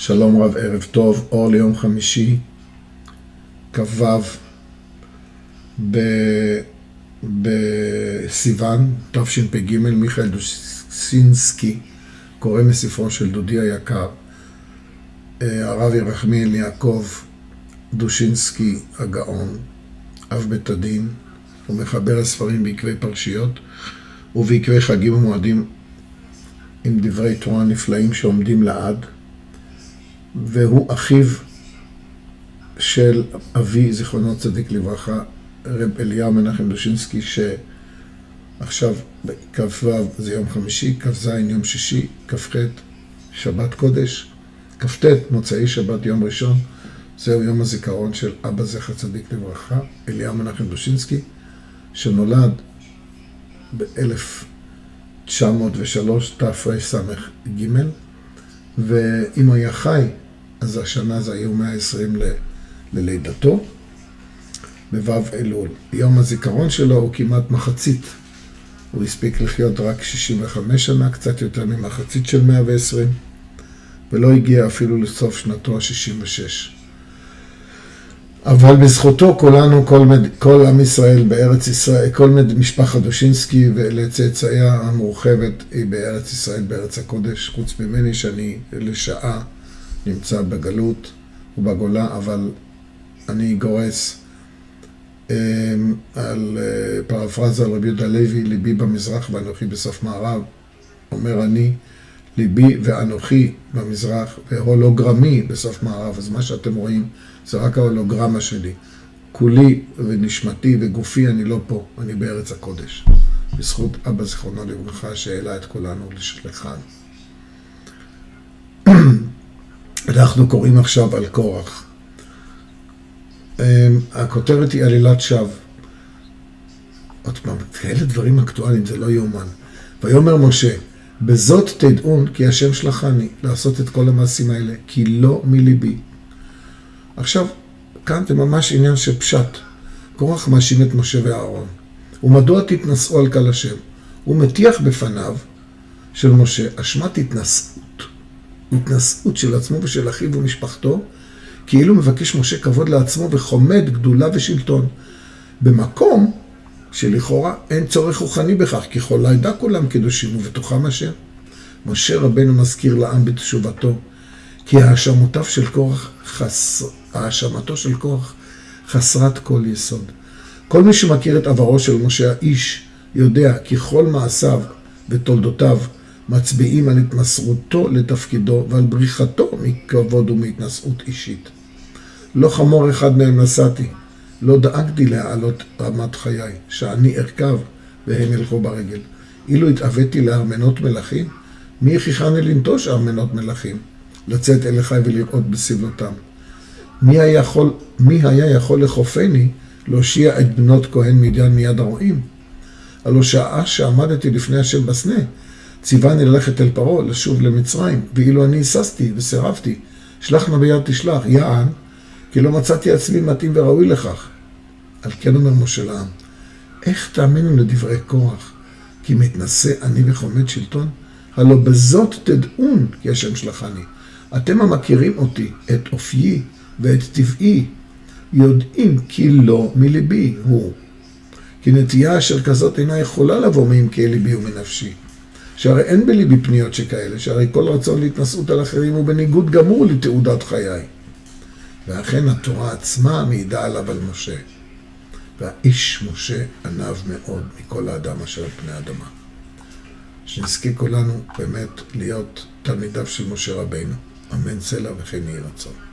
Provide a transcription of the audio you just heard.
שלום רב, ערב טוב, אור ליום חמישי, כ"ו בסיוון, תשפ"ג. מיכאל דושינסקי קורא מספרו של דודי היקר, הרב ירחמיאל יעקב דושינסקי הגאון, אב בית הדין ומחבר הספרים בעקבי פרשיות ובעקבי חגים ומועדים עם דברי תורה נפלאים שעומדים לעד, והוא אחיו של אבי זיכרונו צדיק לברכה, רב אליהו מנחם דושינסקי, שעכשיו כ"ו זה יום חמישי, כ"ז יום שישי, כ"ח שבת קודש, כ"ט מוצאי שבת יום ראשון. זהו יום הזיכרון של אבא זכר צדיק לברכה, אליהו מנחם דושינסקי, שנולד ב-1903 תרס"ג, ואם היה חי, אז השנה זה היו 120 ללידתו, בו' אלול. יום הזיכרון שלו הוא כמעט מחצית. הוא הספיק לחיות רק 65 שנה, קצת יותר ממחצית של 120, ולא הגיע אפילו לסוף שנתו ה-66. אבל בזכותו כולנו, כל עם ישראל בארץ ישראל, כל משפחת דושינסקי ולצאצאיה המורחבת היא בארץ ישראל, בארץ הקודש, חוץ ממני שאני לשעה נמצא בגלות ובגולה, אבל אני גורס על פרפרזה על רבי יהודה הלוי, ליבי במזרח ואנוכי בסוף מערב, אומר אני, ליבי ואנוכי במזרח והולוגרמי בסוף מערב, אז מה שאתם רואים זה רק ההולוגרמה שלי. כולי ונשמתי וגופי אני לא פה, אני בארץ הקודש. בזכות אבא זיכרונו לברכה שהעלה את כולנו לשלחן. אנחנו קוראים עכשיו על קורח. הכותרת היא עלילת שווא. עוד פעם, כאלה דברים אקטואליים, זה לא יאומן. ויאמר משה, בזאת תדעון כי השם שלחני לעשות את כל המעשים האלה, כי לא מליבי. עכשיו, כאן זה ממש עניין שפשט. קורח מאשים את משה ואהרון. ומדוע תתנשאו על קהל השם? הוא מטיח בפניו של משה אשמת התנשאות. התנשאות של עצמו ושל אחיו ומשפחתו, כאילו מבקש משה כבוד לעצמו וחומד גדולה ושלטון. במקום שלכאורה אין צורך רוחני בכך, כי כל העדה כולם קדושים ובתוכם השם. משה רבנו מזכיר לעם בתשובתו, כי האשמתו של קורח חסרת כל יסוד. כל מי שמכיר את עברו של משה האיש יודע כי כל מעשיו ותולדותיו מצביעים על התמסרותו לתפקידו ועל בריחתו מכבוד ומהתנשאות אישית. לא חמור אחד מהם נשאתי, לא דאגתי להעלות רמת חיי, שאני ארכב והם ילכו ברגל. אילו התאוויתי לארמנות מלכים, מי הכיחני לנטוש ארמנות מלכים? לצאת אל חי ולראות בסבלותם. מי היה יכול לחופני להושיע את בנות כהן מדיין מיד הרועים? הלא שעה שעמדתי לפני השם בסנה, ציווני ללכת אל פרעה לשוב למצרים, ואילו אני הססתי וסרבתי, שלח נא ביד תשלח, יען, כי לא מצאתי עצמי מתאים וראוי לכך. על כן אומר משה לעם, איך תאמינו לדברי קורח, כי מתנשא אני וחומד שלטון? הלא בזאת תדעון כי השם שלחני. אתם המכירים אותי, את אופיי ואת טבעי, יודעים כי לא מלבי הוא. כי נטייה אשר כזאת אינה יכולה לבוא מעמקי לבי ומנפשי. שהרי אין בלבי פניות שכאלה, שהרי כל רצון להתנסות על אחרים הוא בניגוד גמור לתעודת חיי. ואכן התורה עצמה מעידה עליו על משה. והאיש משה עניו מאוד מכל האדם אשר על פני האדמה. שנזכה כולנו באמת להיות תלמידיו של משה רבנו. אמן סלע וכן יהי רצון.